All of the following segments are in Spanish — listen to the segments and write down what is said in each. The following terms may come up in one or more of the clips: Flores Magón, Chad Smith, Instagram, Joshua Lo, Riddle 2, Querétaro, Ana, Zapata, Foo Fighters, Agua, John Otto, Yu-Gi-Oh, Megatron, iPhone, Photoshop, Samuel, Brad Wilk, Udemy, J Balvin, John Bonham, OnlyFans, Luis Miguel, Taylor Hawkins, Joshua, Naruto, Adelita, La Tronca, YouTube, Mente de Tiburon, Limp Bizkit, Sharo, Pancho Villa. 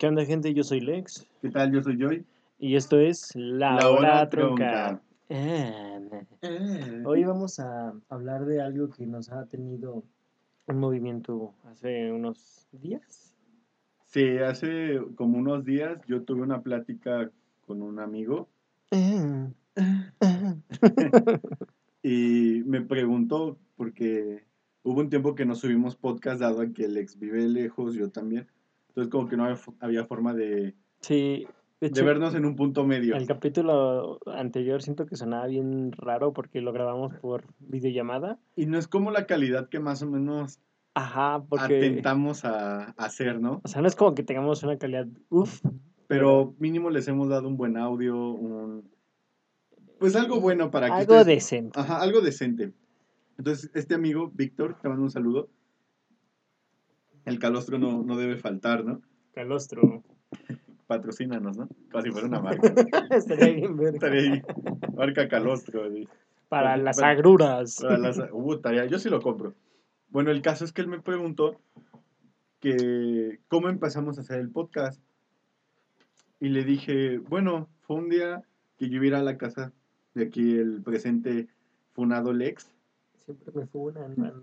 ¿Qué onda, gente? Yo soy Lex. ¿Qué tal? Yo soy Joy. Y esto es La Tronca. Hoy vamos a hablar de algo que nos ha tenido un movimiento hace unos días. Sí, hace como unos días yo tuve una plática con un amigo. Y me preguntó, porque hubo un tiempo que no subimos podcast, dado a que Lex vive lejos, yo también. Entonces como que no había forma de, sí, de hecho, vernos en un punto medio. El capítulo anterior siento que sonaba bien raro porque lo grabamos por videollamada. Y no es como la calidad que más o menos atentamos a hacer, ¿no? O sea, no es como que tengamos una calidad, pero mínimo les hemos dado un buen audio, pues algo bueno para que decente. Ajá, algo decente. Entonces, este amigo, Víctor, te mando un saludo. El calostro no debe faltar, ¿no? Calostro. Patrocínanos, ¿no? Casi fuera una marca. Estaría bien ver. Estaría bien. Marca calostro. ¿Sí? Para las agruras. Para las tarea. Yo sí lo compro. Bueno, el caso es que él me preguntó que cómo empezamos a hacer el podcast. Y le dije, bueno, fue un día que yo iba a la casa de aquí el presente funado Lex. Siempre me funan, man.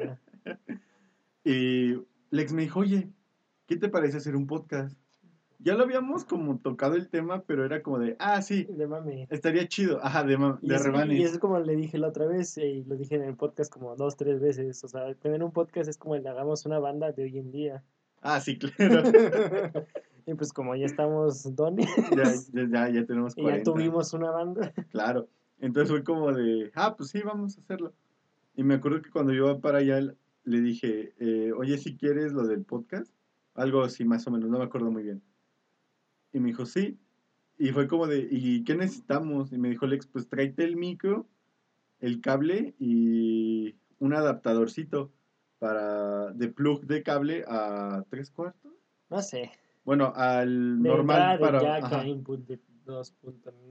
Y Lex me dijo, oye, ¿qué te parece hacer un podcast? Ya lo habíamos como tocado el tema, pero era como de, sí. De mami. Estaría chido. Ajá, de rebane. Y eso es como le dije la otra vez, y lo dije en el podcast como 2-3 veces. O sea, tener un podcast es como el hagamos una banda de hoy en día. Ah, sí, claro. Y pues como ya estamos dones. Ya tenemos 40. Y ya tuvimos una banda. Claro. Entonces fue como de, pues sí, vamos a hacerlo. Y me acuerdo que cuando yo iba para allá le dije, oye, si quieres lo del podcast, algo así más o menos, no me acuerdo muy bien. Y me dijo, sí. Y fue como de, ¿y qué necesitamos? Y me dijo Lex, pues tráete el micro, el cable y un adaptadorcito de plug de cable a 3/4. No sé. Bueno, al de normal para... Jack input de 2.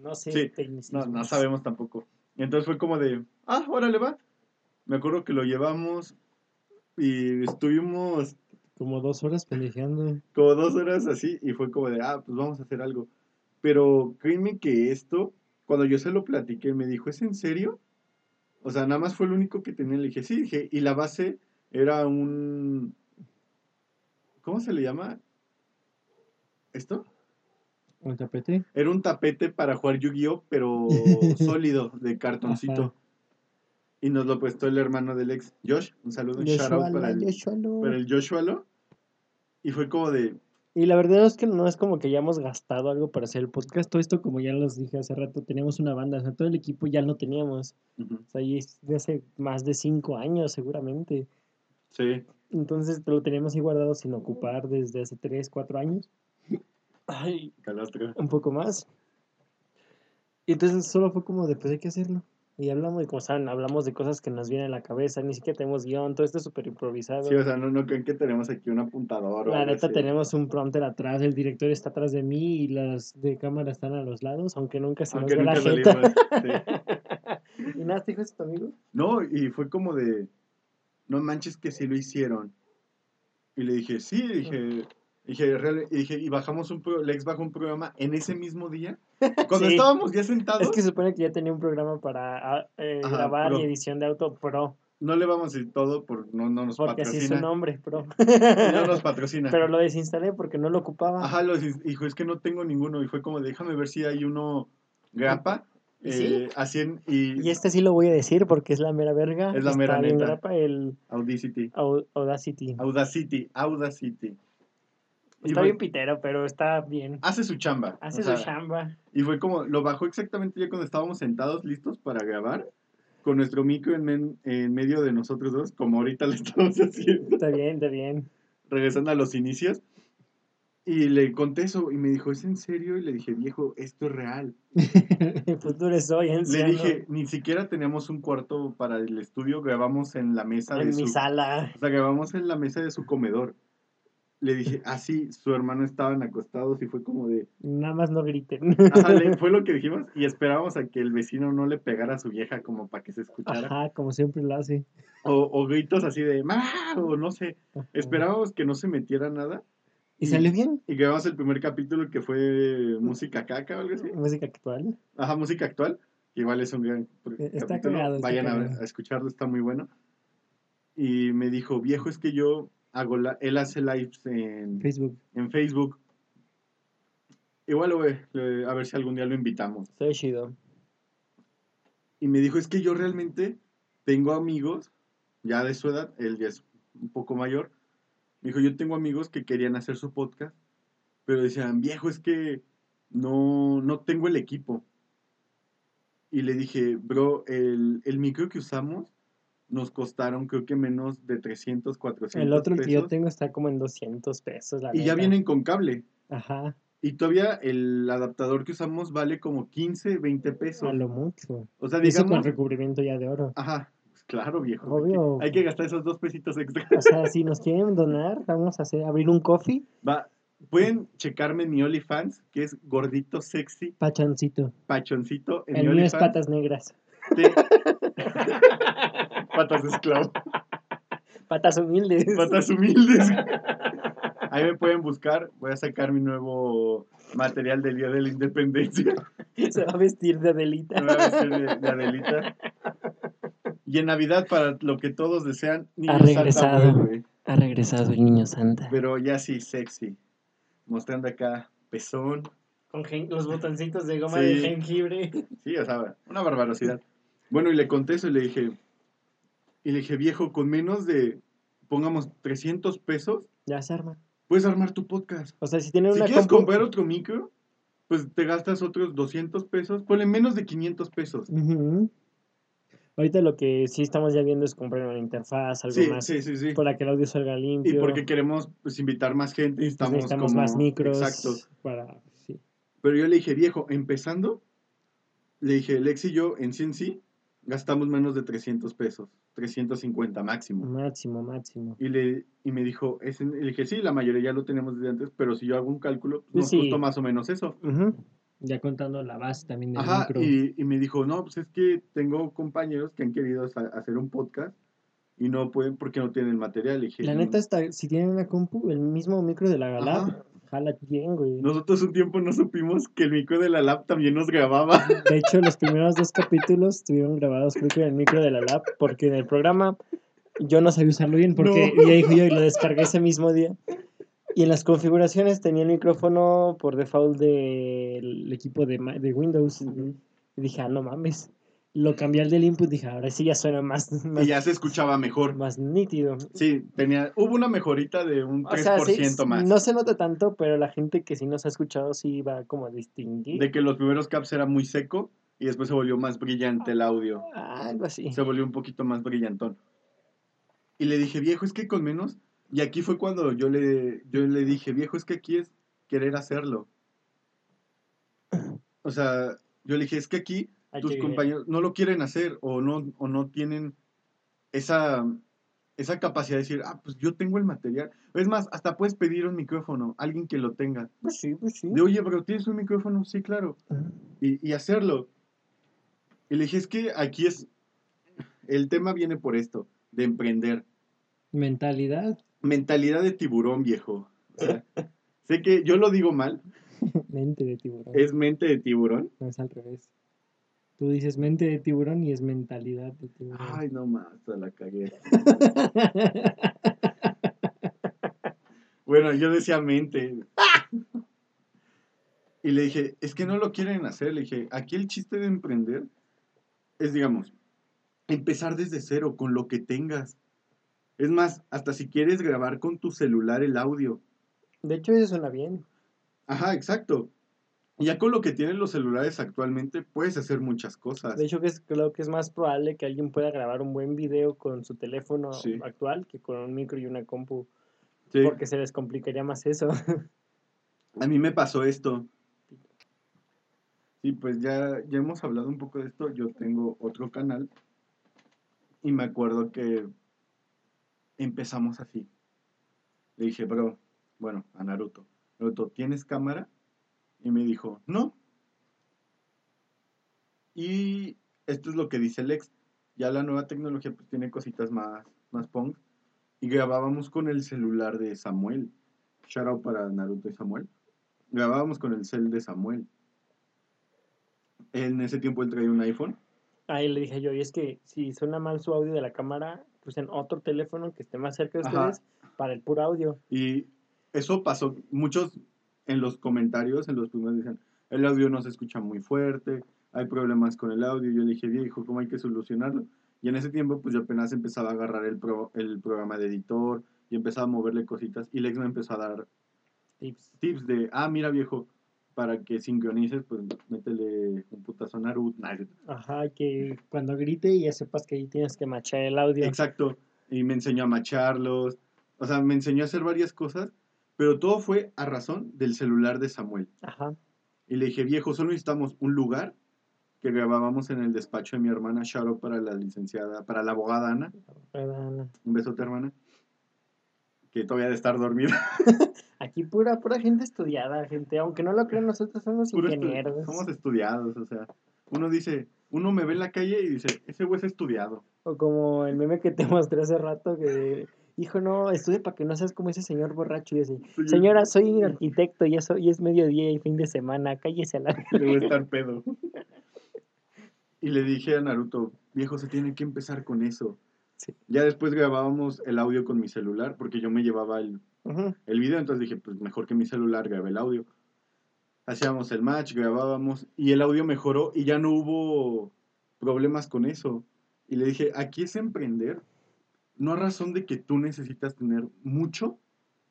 No sé. Sí, tecnicismos. No sabemos tampoco. Y entonces fue como de, órale, va. Me acuerdo que lo llevamos y estuvimos... Como 2 horas pendejeando. Como 2 horas así, y fue como de, pues vamos a hacer algo. Pero créeme que esto, cuando yo se lo platiqué, me dijo, ¿es en serio? O sea, nada más fue lo único que tenía. Le dije, sí, dije, y la base era un... ¿Cómo se le llama? ¿Esto? ¿Un tapete? Era un tapete para jugar Yu-Gi-Oh, pero sólido, de cartoncito. Ajá. Y nos lo prestó el hermano del ex, Josh. Un saludo, un shout out para el Joshua Lo. Y fue como de... Y la verdad es que no es como que hayamos gastado algo para hacer el podcast. Todo esto, como ya los dije hace rato, teníamos una banda. O sea, todo el equipo ya lo teníamos. Uh-huh. O sea, y es de hace más de 5 años seguramente. Sí. Entonces lo teníamos ahí guardado sin ocupar desde hace 3-4 años. Ay, calastro. Un poco más. Y entonces solo fue como de, pues hay que hacerlo. Y hablamos de cosas que nos vienen a la cabeza, ni siquiera tenemos guión, todo esto es súper improvisado. Sí, o sea, no creen que tenemos aquí un apuntador. La neta, tenemos un prompter atrás, el director está atrás de mí y las de cámara están a los lados, aunque nunca se nos ve la jeta. Sí. ¿Y nada te dijo eso tu amigo? No, y fue como de, no manches que sí lo hicieron. Y le dije, sí, y bajamos Lex bajó un programa en ese mismo día. Cuando estábamos ya sentados. Es que se supone que ya tenía un programa para grabar y edición de auto pro. No le vamos a decir todo no nos porque patrocina. Porque así es su nombre, pro. No nos patrocina. Pero lo desinstalé porque no lo ocupaba. Ajá, dijo, es que no tengo ninguno. Y fue como, déjame ver si hay uno grapa. ¿Sí? Y este sí lo voy a decir porque es la mera verga. Es la mera neta. Grapa, el Audacity. Audacity. Está bien pitero, pero está bien. Hace su chamba. Y fue como, lo bajó exactamente ya cuando estábamos sentados listos para grabar, con nuestro micro en medio de nosotros dos, como ahorita lo estamos haciendo. Está bien. Regresando a los inicios. Y le conté eso, y me dijo, ¿es en serio? Y le dije, viejo, esto es real. Pues tú eres hoy, en serio. Le dije, ni siquiera teníamos un cuarto para el estudio, grabamos en la mesa de su... En mi sala. O sea, grabamos en la mesa de su comedor. Le dije, sí, su hermano estaban acostados y fue como de... Nada más no griten. Fue lo que dijimos y esperábamos a que el vecino no le pegara a su vieja como para que se escuchara. Ajá, como siempre lo hace. O gritos así de, ¡mamá! O no sé. Ajá. Esperábamos que no se metiera nada ¿Y salió bien? Y grabamos el primer capítulo que fue música caca o algo así. Música actual. Ajá, música actual. Igual es un gran capítulo. Creado, vayan a escucharlo, está muy bueno. Y me dijo, viejo, es que yo hago él hace lives en Facebook. Igual, güey, a ver si algún día lo invitamos. Está chido. Y me dijo, es que yo realmente tengo amigos, ya de su edad, él ya es un poco mayor. Me dijo, yo tengo amigos que querían hacer su podcast, pero decían, viejo, es que no tengo el equipo. Y le dije, bro, el micro que usamos nos costaron creo que menos de 300, 400 pesos. El otro que yo tengo está como en 200 pesos. La y neta. Ya vienen con cable. Ajá. Y todavía el adaptador que usamos vale como 15, 20 pesos. A lo mucho. O sea, digamos, eso con recubrimiento ya de oro. Ajá. Claro, viejo. Obvio. Hay que gastar esos 2 pesitos extra. O sea, si nos quieren donar, vamos a abrir un coffee. Va. Pueden checarme en mi OnlyFans, que es gordito, sexy. Pachoncito. En el mi mío es patas negras. Patas de esclavo. Patas humildes. Ahí me pueden buscar. Voy a sacar mi nuevo material del Día de la Independencia. Se va a vestir de Adelita. Y en Navidad, para lo que todos desean, Niño Santa. Ha regresado el Niño Santa. Pero ya sí, sexy. Mostrando acá pezón. Con los botoncitos de goma de jengibre. Sí, o sea, una barbarosidad. Bueno, y le contesto y le dije... viejo, con menos de... Pongamos 300 pesos... Ya se arma. Puedes armar tu podcast. O sea, si tienes una... Si quieres comprar otro micro... Pues te gastas otros 200 pesos... Ponle menos de 500 pesos. Uh-huh. Ahorita lo que sí estamos ya viendo es comprar una interfaz, algo más. Sí. Para que el audio salga limpio. Y porque queremos pues, invitar más gente. Y estamos necesitamos como, más micros. Exacto. Para, sí. Pero yo le dije, viejo, empezando... Le dije, Lex y yo en CNC... Gastamos menos de 300 pesos. 350 máximo. Y me dijo, le dije, sí, la mayoría ya lo tenemos desde antes, pero si yo hago un cálculo, nos costó más o menos eso. Uh-huh. Ya contando la base también del micro. Y me dijo, no, pues es que tengo compañeros que han querido hacer un podcast y no pueden porque no tienen material. Le dije, la neta, si tienen una compu, el mismo micro de la Galap, jala bien, güey. Nosotros un tiempo no supimos que el micro de la lab también nos grababa. De hecho, los primeros 2 capítulos estuvieron grabados con el micro de la lab, porque en el programa yo no sabía usarlo bien, porque ya dijo yo y lo descargué ese mismo día. Y en las configuraciones tenía el micrófono por default del equipo de Windows. Y dije, no mames. Lo cambié al del input, dije, ahora sí ya suena más... Y ya se escuchaba mejor. Más nítido. Sí, hubo una mejorita de un 3% más. No se nota tanto, pero la gente que sí nos ha escuchado sí va como a distinguir. De que los primeros caps era muy seco y después se volvió más brillante el audio. Algo así. Se volvió un poquito más brillantón. Y le dije, viejo, es que con menos... Y aquí fue cuando yo le dije, viejo, es que aquí es querer hacerlo. O sea, yo le dije, es que aquí... Tus compañeros no lo quieren hacer o no tienen esa capacidad de decir, pues yo tengo el material. Es más, hasta puedes pedir un micrófono, alguien que lo tenga. Pues sí. De, oye, bro, ¿tienes un micrófono? Sí, claro. Uh-huh. Y hacerlo. Y le dije, es que aquí es... El tema viene por esto, de emprender. Mentalidad de tiburón, viejo. O sea, sé que yo lo digo mal. Mente de tiburón. Es mente de tiburón. No, es al revés. Tú dices mente de tiburón y es mentalidad de tiburón. Ay, no más, la cagué. Bueno, yo decía mente. Y le dije, es que no lo quieren hacer. Le dije, aquí el chiste de emprender es, digamos, empezar desde cero con lo que tengas. Es más, hasta si quieres grabar con tu celular el audio. De hecho, eso suena bien. Ajá, exacto. Ya con lo que tienen los celulares actualmente puedes hacer muchas cosas. De hecho, creo que es más probable que alguien pueda grabar un buen video con su teléfono actual que con un micro y una compu. Sí. Porque se les complicaría más eso. A mí me pasó esto. Sí, pues ya hemos hablado un poco de esto. Yo tengo otro canal. Y me acuerdo que empezamos así. Le dije, bro, bueno, a Naruto, ¿tienes cámara? Y me dijo, no. Y esto es lo que dice Lex. Ya la nueva tecnología pues tiene cositas más punk. Y grabábamos con el celular de Samuel. Sharo para Naruto y Samuel. Grabábamos con el cel de Samuel. En ese tiempo él traía un iPhone. Ahí le dije yo, y es que si suena mal su audio de la cámara, pues en otro teléfono que esté más cerca de ustedes, para el puro audio. Y eso pasó. Muchos en los comentarios, en los primeros, dicen, el audio no se escucha muy fuerte, hay problemas con el audio. Yo le dije, viejo, ¿cómo hay que solucionarlo? Y en ese tiempo, pues yo apenas empezaba a agarrar el programa de editor y empezaba a moverle cositas. Y Lex me empezó a dar tips de, mira, viejo, para que sincronices, pues métele un putazo a Naruto. Ajá, que cuando grite ya sepas que ahí tienes que machar el audio. Exacto, y me enseñó a macharlos. O sea, me enseñó a hacer varias cosas, pero todo fue a razón del celular de Samuel. Ajá. Y le dije, viejo, solo necesitamos un lugar, que grabábamos en el despacho de mi hermana Sharo para la licenciada, para la abogada Ana. Un besote, hermana. Que todavía de estar dormida. Aquí pura gente estudiada, gente. Aunque no lo crean, nosotros somos ingenieros. Somos estudiados, o sea. Uno dice, uno me ve en la calle y dice, ese güey es estudiado. O como el meme que te mostré hace rato, que hijo, no, estudia para que no seas como ese señor borracho. Y dice, señora, soy arquitecto y es mediodía y fin de semana, cállese a la... Debo estar pedo. Y le dije a Naruto, viejo, se tiene que empezar con eso. Sí. Ya después grabábamos el audio con mi celular, porque yo me llevaba el video, entonces dije, pues mejor que mi celular grabe el audio. Hacíamos el match, grabábamos, y el audio mejoró, y ya no hubo problemas con eso. Y le dije, aquí es emprender, no a razón de que tú necesitas tener mucho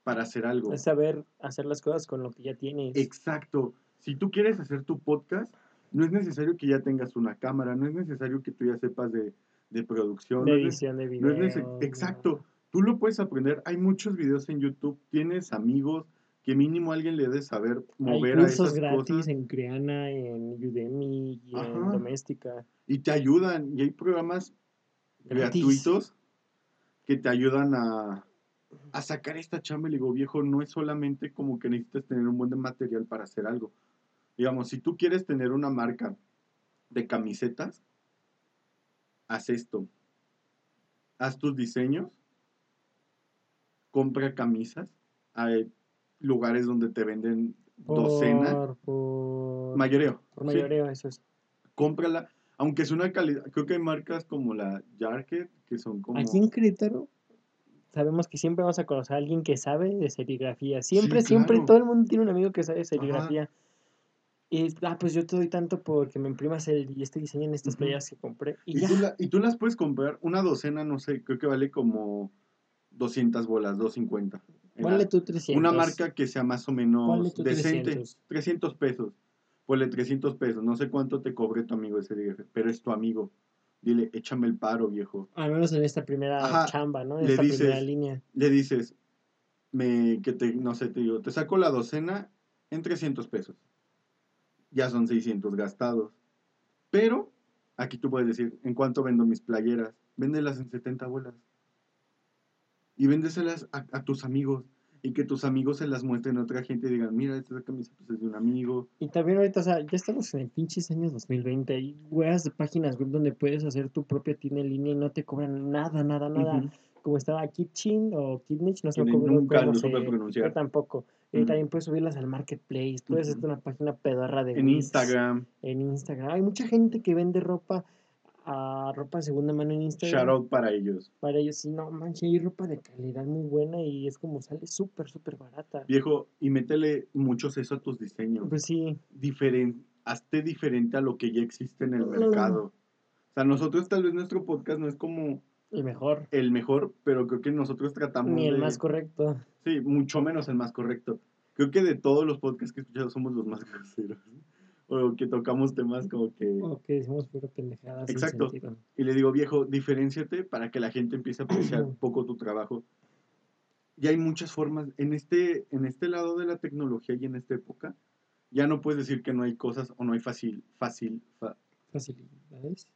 para hacer algo. Es saber hacer las cosas con lo que ya tienes. Exacto. Si tú quieres hacer tu podcast... No es necesario que ya tengas una cámara, no es necesario que tú ya sepas de producción. De edición de video. Exacto, tú lo puedes aprender. Hay muchos videos en YouTube, tienes amigos que mínimo alguien le debe saber mover a esas cosas. Hay cursos gratis en Creana, en Udemy, y en Doméstica. Y te ayudan, y hay programas gratis, gratuitos, que te ayudan a sacar esta chamba. Y le digo, viejo, no es solamente como que necesitas tener un buen material para hacer algo. Digamos, si tú quieres tener una marca de camisetas, haz esto. Haz tus diseños, compra camisas. Hay lugares donde te venden docenas. Por mayoreo, sí. Eso es. Cómprala, aunque es una calidad. Creo que hay marcas como la Jarket, que son como... Aquí en Querétaro sabemos que siempre vamos a conocer a alguien que sabe de serigrafía. Siempre, sí, claro. Siempre, todo el mundo tiene un amigo que sabe de serigrafía. Ajá. Pues yo te doy tanto porque me imprimas este diseño en estas playeras que compré. Y ya. Tú las puedes comprar una docena, no sé, creo que vale como 200 bolas, 250. Ponle tú 300. Una marca que sea más o menos decente. 300 pesos. Ponle 300 pesos. No sé cuánto te cobre tu amigo ese día, pero es tu amigo. Dile, échame el paro, viejo. Al menos en esta primera chamba, ¿no? En esta primera línea. Le dices, te saco la docena en 300 pesos. Ya son 600 gastados. Pero aquí tú puedes decir, ¿en cuánto vendo mis playeras? Véndelas en 70 bolas. Y véndeselas a tus amigos. Y que tus amigos se las muestren a otra gente y digan, mira, esta camiseta es de un amigo. Y también ahorita, o sea, ya estamos en el pinches años 2020. Hay weas de páginas web donde puedes hacer tu propia tienda en línea y no te cobran nada. Como estaba Kitchen o Kidnich, no sé cómo pronunciar. Yo tampoco. También puedes subirlas al Marketplace, puedes hacer una página pedorra de... En Instagram. Hay mucha gente que vende ropa de segunda mano en Instagram. Shout out para ellos. Para ellos, sí, no manches, hay ropa de calidad muy buena y es como sale súper, súper barata. Viejo, y métele mucho eso a tus diseños. Pues sí. Hazte diferente a lo que ya existe en el mercado. O sea, nosotros tal vez nuestro podcast no es como... El mejor, pero creo que nosotros tratamos... Ni el más correcto. Sí, mucho menos el más correcto. Creo que de todos los podcasts que he escuchado somos los más groseros. O que tocamos temas como que... O que decimos pura pendejada. Exacto. Y le digo, viejo, diferénciate para que la gente empiece a apreciar un poco tu trabajo. Y hay muchas formas. En este lado de la tecnología y en esta época, ya no puedes decir que no hay cosas o no hay facilidades.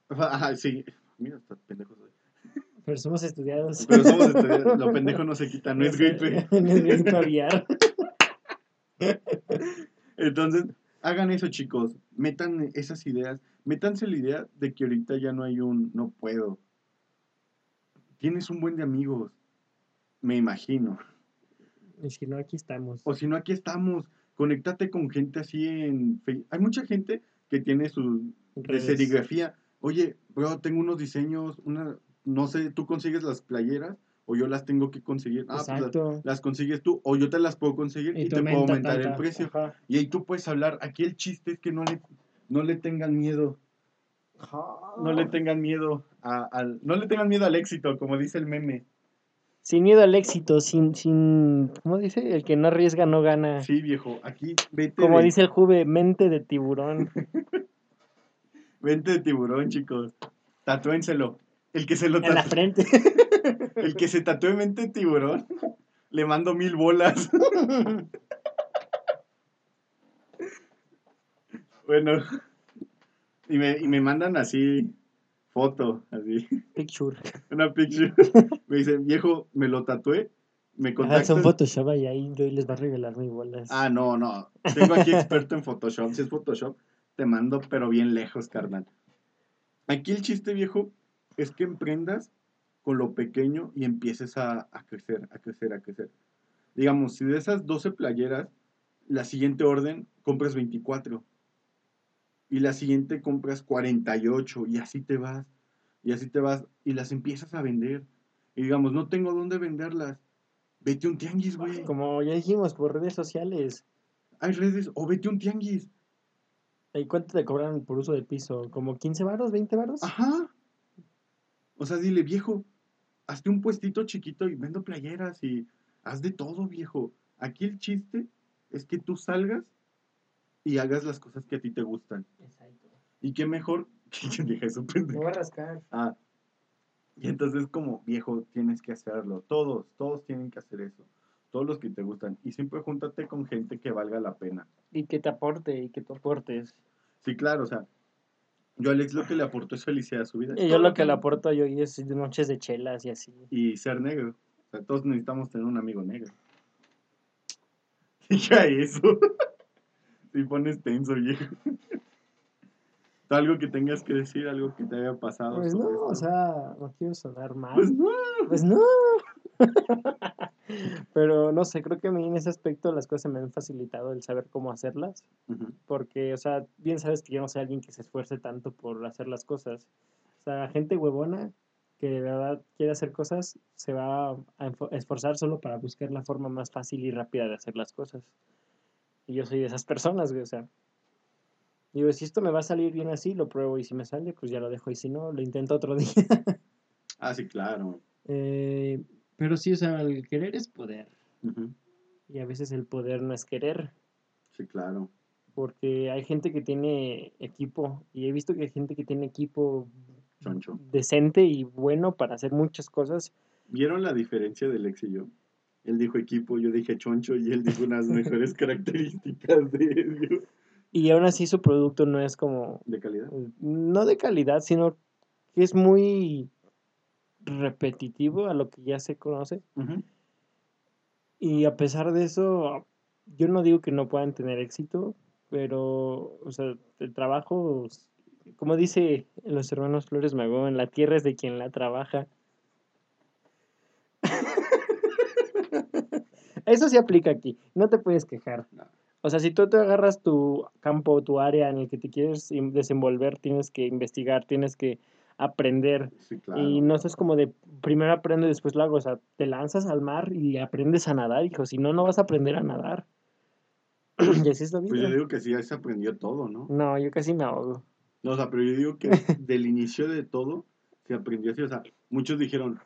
Ajá, sí. Mira, está pendejo soy. Pero somos estudiados. Lo pendejo no se quita, no es gripe. No es gripe aviar. Entonces, hagan eso, chicos. Metan esas ideas. Métanse la idea de que ahorita ya no hay no puedo. Tienes un buen de amigos. Me imagino. Y si no, aquí estamos. O si no, aquí estamos. Conéctate con gente así en Facebook. Hay mucha gente que tiene su de serigrafía. Oye, bro, tengo unos diseños, no sé, tú consigues las playeras o yo las tengo que conseguir. Ah, exacto. Pues las consigues tú o yo te las puedo conseguir y te puedo aumentar el precio. Ajá. Y ahí tú puedes hablar. Aquí el chiste es que no le tengan miedo. No le tengan miedo no le tengan miedo al éxito, como dice el meme. Sin miedo al éxito, ¿cómo dice? El que no arriesga no gana. Sí, viejo, aquí vete. Como dice el Juve, mente de tiburón. Mente de tiburón, chicos. Tatúenselo. El que se lo tatúe en la frente. El que se tatúe mente de tiburón, le mando 1000 bolas. Bueno. Y me mandan así, foto, así. Picture. Una picture. Me dicen, viejo, me lo tatué, me contactan. Ah, son Photoshop y ahí yo les va a regalar 1000 bolas. Ah, no. Tengo aquí experto en Photoshop. Si es Photoshop, te mando, pero bien lejos, carnal. Aquí el chiste, viejo, es que emprendas con lo pequeño y empieces a crecer. Digamos, si de esas 12 playeras, la siguiente orden, compras 24. Y la siguiente compras 48 y así te vas, y las empiezas a vender. Y digamos, no tengo dónde venderlas. Vete a un tianguis, güey. Como ya dijimos, por redes sociales. Hay redes, o vete a un tianguis. ¿Y cuánto te cobran por uso de piso? ¿Como 15 varos, 20 varos? Ajá. O sea, dile, viejo, hazte un puestito chiquito y vendo playeras y haz de todo, viejo. Aquí el chiste es que tú salgas y hagas las cosas que a ti te gustan. Exacto. Y qué mejor que deje eso, pendejo. Me voy a rascar. Ah. Y entonces, como viejo, tienes que hacerlo. Todos tienen que hacer eso. Todos los que te gustan. Y siempre júntate con gente que valga la pena. Y que te aporte, y que tú aportes. Sí, claro, o sea. Yo, Alex, lo que le aporto es felicidad a su vida. Y yo lo que le aporto yo y es noches de chelas y así. Y ser negro. O sea, todos necesitamos tener un amigo negro. Diga eso. Si pones tenso, viejo. Algo que tengas que decir, algo que te haya pasado. Pues no, esto. O sea, no quiero sonar mal. Pues no. Pero no sé, creo que a mí en ese aspecto las cosas me han facilitado el saber cómo hacerlas. Uh-huh. Porque, o sea, bien sabes que yo no soy alguien que se esfuerce tanto por hacer las cosas. O sea, gente huevona que de verdad quiere hacer cosas se va a esforzar solo para buscar la forma más fácil y rápida de hacer las cosas. Y yo soy de esas personas, güey, o sea. Digo, si esto me va a salir bien así, lo pruebo. Y si me sale, pues ya lo dejo. Y si no, lo intento otro día. Ah, sí, claro. Pero sí, o sea, el querer es poder. Uh-huh. Y a veces el poder no es querer. Sí, claro. Porque hay gente que tiene equipo. Y he visto que hay gente que tiene equipo choncho, decente y bueno para hacer muchas cosas. ¿Vieron la diferencia de Lex y yo? Él dijo equipo, yo dije choncho y él dijo unas mejores características de ellos. Y aún así su producto no es como... ¿De calidad? No de calidad, sino que es muy repetitivo a lo que ya se conoce. Uh-huh. Y a pesar de eso, yo no digo que no puedan tener éxito, pero, o sea, el trabajo, como dice los hermanos Flores Magón, la tierra es de quien la trabaja. Eso sí aplica aquí, no te puedes quejar. No. O sea, si tú te agarras tu campo o tu área en el que te quieres desenvolver, tienes que investigar, tienes que aprender. Sí, claro. Y no es como de primero aprendo y después lo hago. O sea, te lanzas al mar y aprendes a nadar, hijo. Si no, no vas a aprender a nadar. Y así es la vida. Pues yo digo que sí, ahí se aprendió todo, ¿no? No, yo casi me ahogo. No, o sea, pero yo digo que del inicio de todo se aprendió así. O sea, muchos dijeron,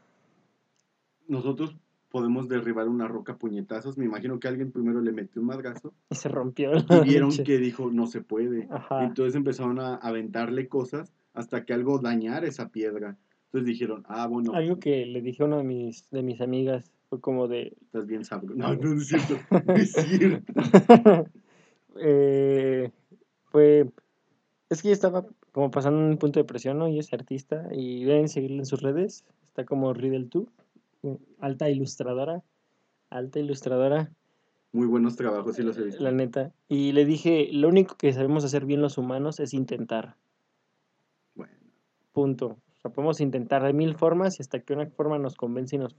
nosotros podemos derribar una roca a puñetazos. Me imagino que alguien primero le metió un madrazo. Y se rompió. Y vieron que dijo, no se puede. Ajá. Entonces empezaron a aventarle cosas hasta que algo dañara esa piedra. Entonces dijeron, ah, bueno. Algo que le dije a una de mis amigas fue como de... Estás bien sabroso. No es cierto. Es cierto. Es que yo estaba como pasando un punto de presión, ¿no? Y es artista. Y deben seguirle en sus redes. Está como Riddle 2. Alta ilustradora. Muy buenos trabajos, sí los he visto. La neta. Y le dije, lo único que sabemos hacer bien los humanos es intentar. Bueno. Punto. O sea, podemos intentar de 1000 formas y hasta que una forma nos convence y nos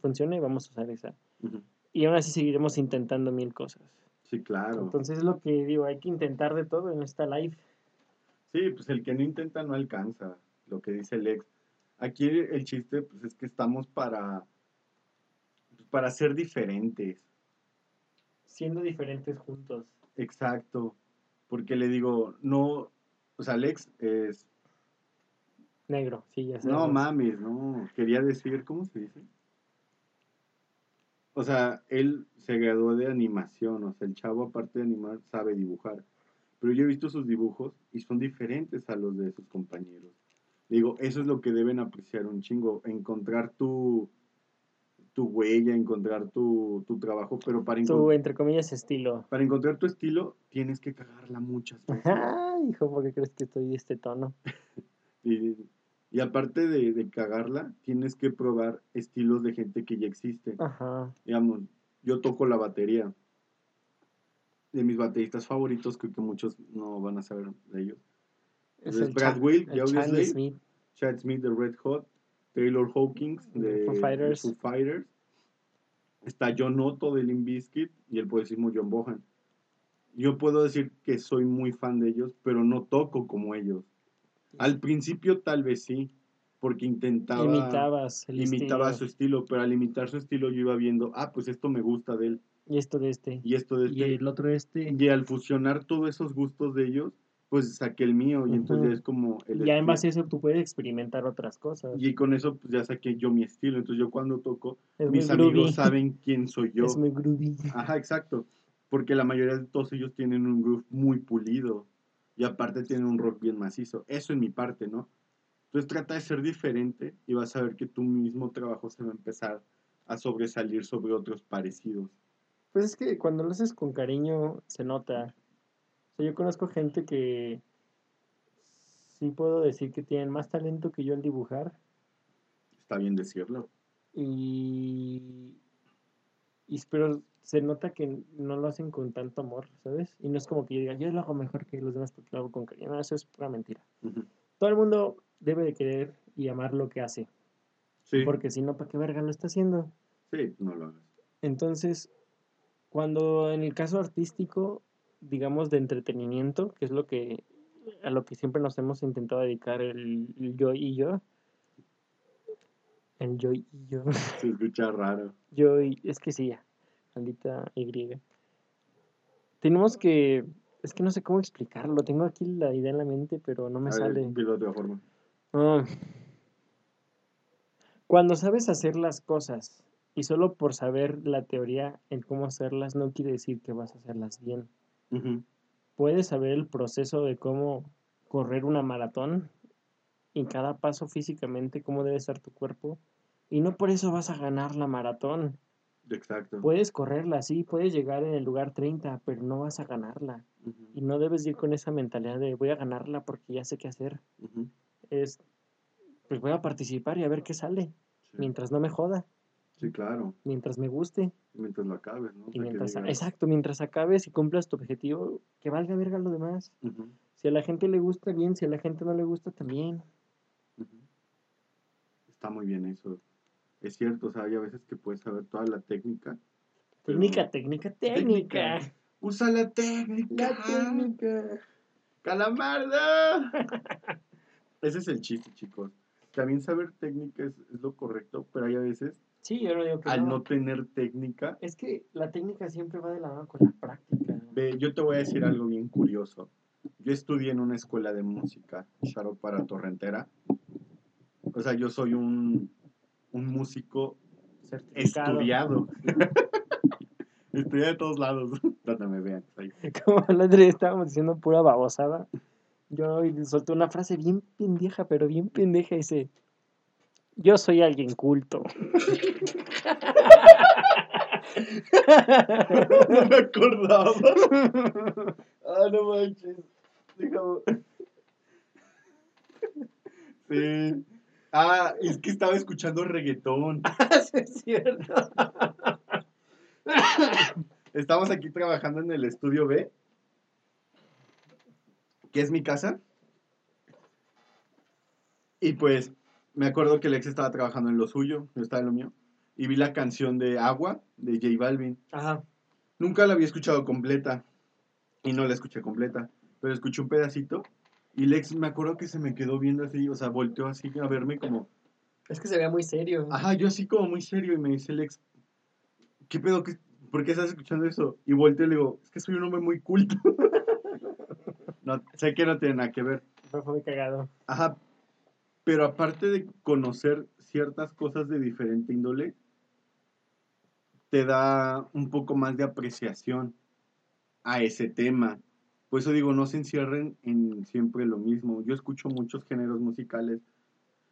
funcione, vamos a usar esa. Uh-huh. y aún así seguiremos intentando mil cosas. Sí, claro. Entonces es lo que digo, hay que intentar de todo en esta live. Sí, pues el que no intenta no alcanza, lo que dice el ex. Aquí el chiste pues es que estamos para ser diferentes. Siendo diferentes juntos. Exacto, porque le digo, no, o sea, el ex es... negro, sí, ya sabes. No mames, no, quería decir, ¿cómo se dice? O sea, él se graduó de animación, o sea, el chavo aparte de animar sabe dibujar. Pero yo he visto sus dibujos y son diferentes a los de sus compañeros. Digo, eso es lo que deben apreciar un chingo, encontrar tu huella, encontrar tu trabajo, pero para encontrar... tu, entre comillas, estilo. Para encontrar tu estilo, tienes que cagarla muchas veces. Ajá, hijo, ¿por qué crees que estoy de este tono? Y aparte de cagarla, tienes que probar estilos de gente que ya existe. Ajá. Digamos, yo toco la batería. De mis bateristas favoritos, creo que muchos no van a saber de ellos. Entonces, Brad Wilk, ya obviamente. Chad Smith de Red Hot. Taylor Hawkins de Foo Fighters. Está John Otto de Limp Bizkit y el poesismo John Bonham. Yo puedo decir que soy muy fan de ellos, pero no toco como ellos. Al principio tal vez sí, porque imitaba su estilo, pero al imitar su estilo yo iba viendo, pues esto me gusta de él. Y esto de este. Y esto de este. Y el otro de este. Y al fusionar todos esos gustos de ellos, pues saqué el mío, y entonces es como... ya en base a eso tú puedes experimentar otras cosas. Y con eso pues ya saqué yo mi estilo, entonces yo cuando toco, mis amigos saben quién soy yo. Es muy groovy. Ajá, exacto, porque la mayoría de todos ellos tienen un groove muy pulido. Y aparte tiene un rock bien macizo. Eso en mi parte, ¿no? Entonces trata de ser diferente y vas a ver que tu mismo trabajo se va a empezar a sobresalir sobre otros parecidos. Pues es que cuando lo haces con cariño se nota. O sea, yo conozco gente que sí puedo decir que tienen más talento que yo al dibujar. Está bien decirlo. Y pero se nota que no lo hacen con tanto amor, ¿sabes? Y no es como que yo diga, yo lo hago mejor que los demás porque lo hago con cariño. No, eso es pura mentira. Uh-huh. Todo el mundo debe de querer y amar lo que hace. Sí. Porque si no, ¿para qué verga lo está haciendo? Sí, no lo hagas. Entonces, cuando en el caso artístico, digamos de entretenimiento, que es lo que a lo que siempre nos hemos intentado dedicar el yo y yo, el yo y yo. Se escucha raro. Yo y... es que sí, ya. Maldita Y. Tenemos que... es que no sé cómo explicarlo. Tengo aquí la idea en la mente, pero no me sale. Dilo de otra forma. Cuando sabes hacer las cosas, y solo por saber la teoría en cómo hacerlas, no quiere decir que vas a hacerlas bien. Uh-huh. Puedes saber el proceso de cómo correr una maratón, y cada paso físicamente, cómo debe estar tu cuerpo, y no por eso vas a ganar la maratón. Exacto. Puedes correrla, sí, puedes llegar en el lugar 30, pero no vas a ganarla. Uh-huh. Y no debes ir con esa mentalidad de voy a ganarla porque ya sé qué hacer. Uh-huh. Pues voy a participar y a ver qué sale. Sí. Mientras no me joda. Sí, claro. Mientras me guste. Y mientras lo acabes, ¿no? Y mientras exacto, mientras acabes y cumplas tu objetivo, que valga verga lo demás. Uh-huh. Si a la gente le gusta, bien. Si a la gente no le gusta, también. Uh-huh. Está muy bien eso. Es cierto, o sea, hay a veces que puedes saber toda la técnica. Técnica. Usa la técnica. ¡Calamardo! Ese es el chiste, chicos. También saber técnica es lo correcto, pero hay a veces... sí, yo no digo que al no tener técnica... es que la técnica siempre va de la mano con la práctica. Ve, yo te voy a decir algo bien curioso. Yo estudié en una escuela de música, Sharo para Torrentera. O sea, yo soy un músico estudiado. Estudié de todos lados. Donde me vean. Como el otro día estábamos diciendo pura babosada. Yo solté una frase bien pendeja, pero bien pendeja. Dice, yo soy alguien culto. No me acordaba. No manches. Digamos. Sí. Es que estaba escuchando reggaetón. Sí, es cierto. Estamos aquí trabajando en el estudio B, que es mi casa. Y pues, me acuerdo que Lex estaba trabajando en lo suyo, yo estaba en lo mío. y vi la canción de Agua, de J Balvin. Ajá. Nunca la había escuchado completa, y no la escuché completa, pero escuché un pedacito, y Lex, me acuerdo que se me quedó viendo así, o sea, volteó así a verme como... Es que se veía muy serio. Ajá, yo así como muy serio, y me dice Lex, ¿qué pedo? ¿Por qué estás escuchando eso? Y volteo y le digo, es que soy un hombre muy culto. No, sé que no tiene nada que ver. Pero fue muy cagado. Ajá, pero aparte de conocer ciertas cosas de diferente índole, te da un poco más de apreciación a ese tema. Por eso digo, no se encierren en siempre lo mismo. Yo escucho muchos géneros musicales.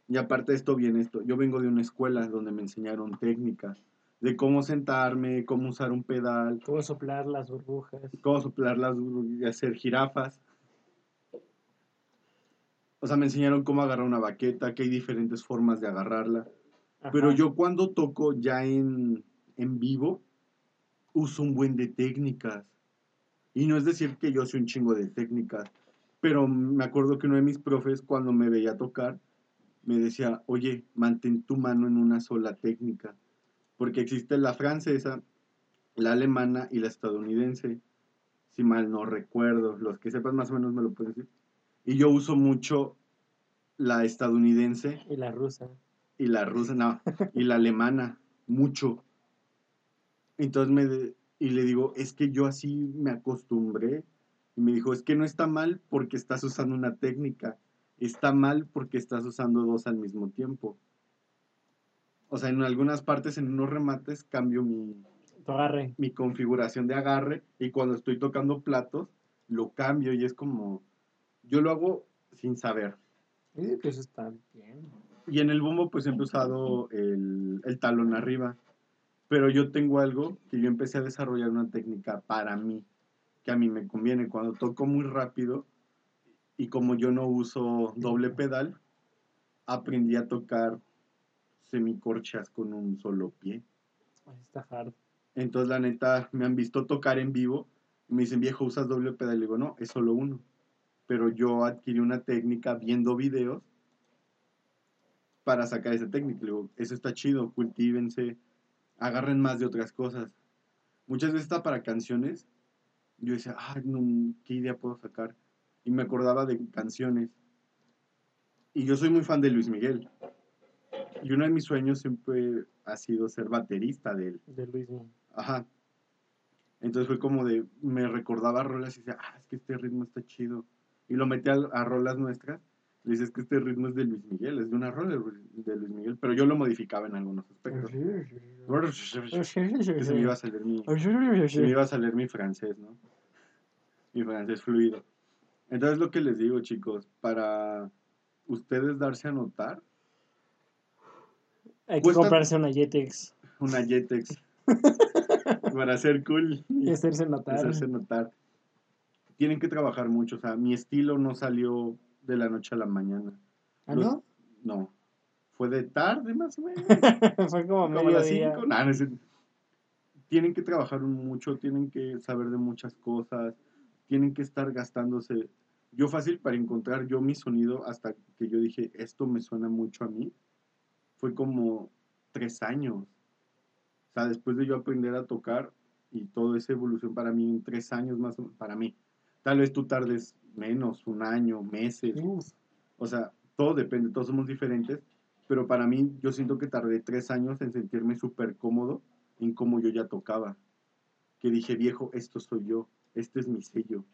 Y aparte de esto viene esto. Yo vengo de una escuela donde me enseñaron técnicas. De cómo sentarme, cómo usar un pedal. Cómo soplar las burbujas. Y hacer jirafas. O sea, me enseñaron cómo agarrar una baqueta, que hay diferentes formas de agarrarla. Ajá. Pero yo cuando toco ya en vivo, uso un buen de técnicas. Y no es decir que yo soy un chingo de técnicas. Pero me acuerdo que uno de mis profes, cuando me veía tocar, me decía, oye, mantén tu mano en una sola técnica. Porque existe la francesa, la alemana y la estadounidense. Si mal no recuerdo, los que sepan más o menos me lo pueden decir. Y yo uso mucho la estadounidense. Y la rusa. Y la alemana, mucho. Entonces y le digo, es que yo así me acostumbré. Y me dijo, es que no está mal porque estás usando una técnica. Está mal porque estás usando dos al mismo tiempo. O sea, en algunas partes, en unos remates, cambio mi configuración de agarre. Y cuando estoy tocando platos, lo cambio. Y es como, yo lo hago sin saber. Dice que eso está bien. Y en el bombo, pues, siempre he usado el talón arriba. Pero yo tengo algo que yo empecé a desarrollar una técnica para mí, que a mí me conviene. Cuando toco muy rápido, y como yo no uso doble pedal, aprendí a tocar semicorchas con un solo pie. Está hard. Entonces, la neta, me han visto tocar en vivo. Y me dicen, viejo, ¿usas doble pedal? Y digo, no, es solo uno. Pero yo adquirí una técnica viendo videos para sacar esa técnica. Le digo, eso está chido, cultívense, agarren más de otras cosas. Muchas veces está para canciones. Yo decía, no, ¿qué idea puedo sacar? Y me acordaba de canciones. Y yo soy muy fan de Luis Miguel. Y uno de mis sueños siempre ha sido ser baterista de él. De Luis Miguel. Ajá. Entonces fue como me recordaba rolas y decía, es que este ritmo está chido. Y lo metí a rolas nuestras. Le dices que este ritmo es de Luis Miguel, es de una rola de Luis Miguel, pero yo lo modificaba en algunos aspectos. Que se me iba a salir mi francés, ¿no? Mi francés fluido. Entonces lo que les digo, chicos, para ustedes darse a notar, hay que comprarse una Jetex. Una Jetex. Para ser cool. Y hacerse notar. Tienen que trabajar mucho. O sea, mi estilo no salió de la noche a la mañana. ¿Ah, no? No. Fue de tarde, más o menos. Fue como las 5. Tienen que trabajar mucho. Tienen que saber de muchas cosas. Tienen que estar gastándose. Yo fácil para encontrar yo mi sonido hasta que yo dije, esto me suena mucho a mí. Fue como 3 años. O sea, después de yo aprender a tocar y toda esa evolución para mí, en 3 años más o menos, para mí. Tal vez tú tardes menos, 1 año, meses. Uf. O sea, todo depende, todos somos diferentes. Pero para mí, yo siento que tardé 3 años en sentirme súper cómodo en cómo yo ya tocaba. Que dije, viejo, esto soy yo, este es mi sello.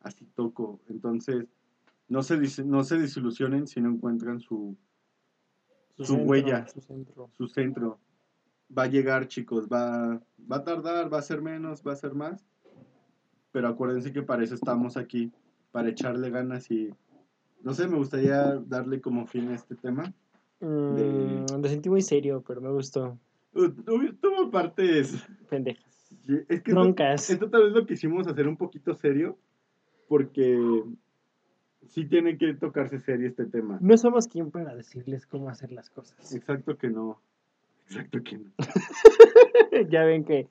Así toco. Entonces, no se desilusionen si no encuentran su centro. Va a llegar, chicos, va a tardar, va a ser menos, va a ser más. Pero acuérdense que para eso estamos aquí, para echarle ganas y... No sé, me gustaría darle como fin a este tema. Lo sentí muy serio, pero me gustó. Tuvo partes... pendejas. Es que troncas. Esto tal vez lo quisimos hacer un poquito serio, porque sí tiene que tocarse serio este tema. No somos quien para decirles cómo hacer las cosas. Exacto que no. Ya ven que...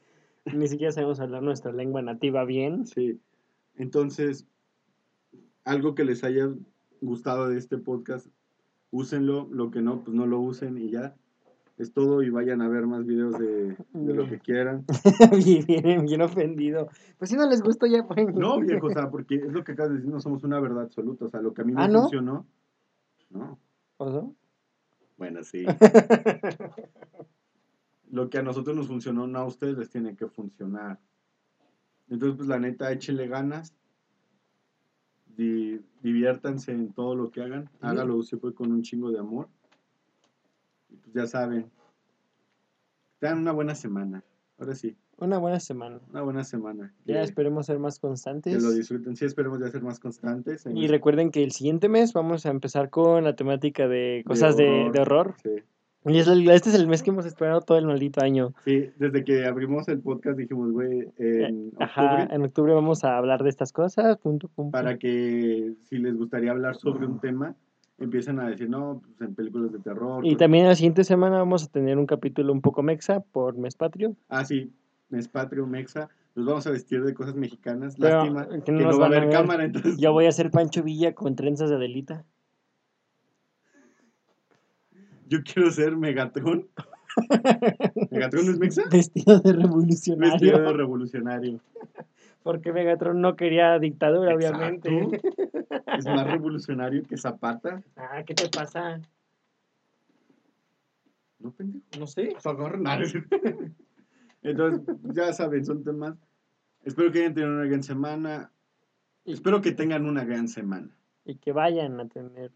ni siquiera sabemos hablar nuestra lengua nativa bien. Sí. Entonces, algo que les haya gustado de este podcast, úsenlo. Lo que no, pues no lo usen y ya. es todo, y vayan a ver más videos de lo que quieran. bien ofendido. Pues si no les gustó, ya pueden. No, viejo, o sea, porque es lo que acabas de decir, no somos una verdad absoluta. O sea, lo que a mí me funcionó. ¿No? ¿Pasó? Bueno, sí. Lo que a nosotros nos funcionó, no a ustedes les tiene que funcionar. Entonces, pues la neta, échenle ganas. Diviértanse en todo lo que hagan. ¿Sí? Hágalo siempre con un chingo de amor. Ya saben. Tengan una buena semana. Ahora sí. Una buena semana. Ya esperemos ser más constantes. Que lo disfruten. Sí, esperemos ya ser más constantes. Y recuerden que el siguiente mes vamos a empezar con la temática de cosas de horror. Sí. Y este es el mes que hemos esperado todo el maldito año. Sí, desde que abrimos el podcast dijimos, güey, en octubre vamos a hablar de estas cosas, punto. Para que, si les gustaría hablar sobre un tema, empiezan a decir, no, pues en películas de terror. Y también la siguiente semana vamos a tener un capítulo un poco mexa por Mes Patrio. Ah, sí, Mes Patrio, mexa. Nos vamos a vestir de cosas mexicanas. Pero, lástima que no va a haber cámara, entonces. Yo voy a ser Pancho Villa con trenzas de Adelita. Yo quiero ser Megatron. ¿Megatron es mexa? Vestido de revolucionario. Porque Megatron no quería dictadura, exacto, obviamente. Es más revolucionario que Zapata. Ah, ¿qué te pasa? No, pendejo. No sé. Entonces, ya saben, son temas. Espero que hayan tenido una gran semana. Espero que tengan una gran semana. Y que vayan a tener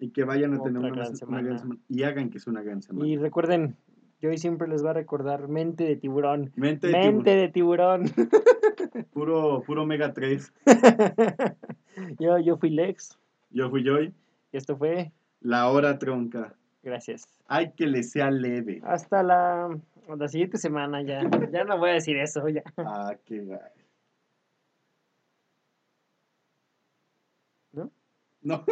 una gran semana. Y hagan que sea una gran semana. Y recuerden, yo hoy siempre les va a recordar Mente de Tiburón. Mente de tiburón. Puro Omega 3. Yo fui Lex. Yo fui Joy. Y esto fue La Hora Tronca. Gracias. Ay, que le sea leve. Hasta la siguiente semana ya. Ya no voy a decir eso ya. Ah, qué gato. No.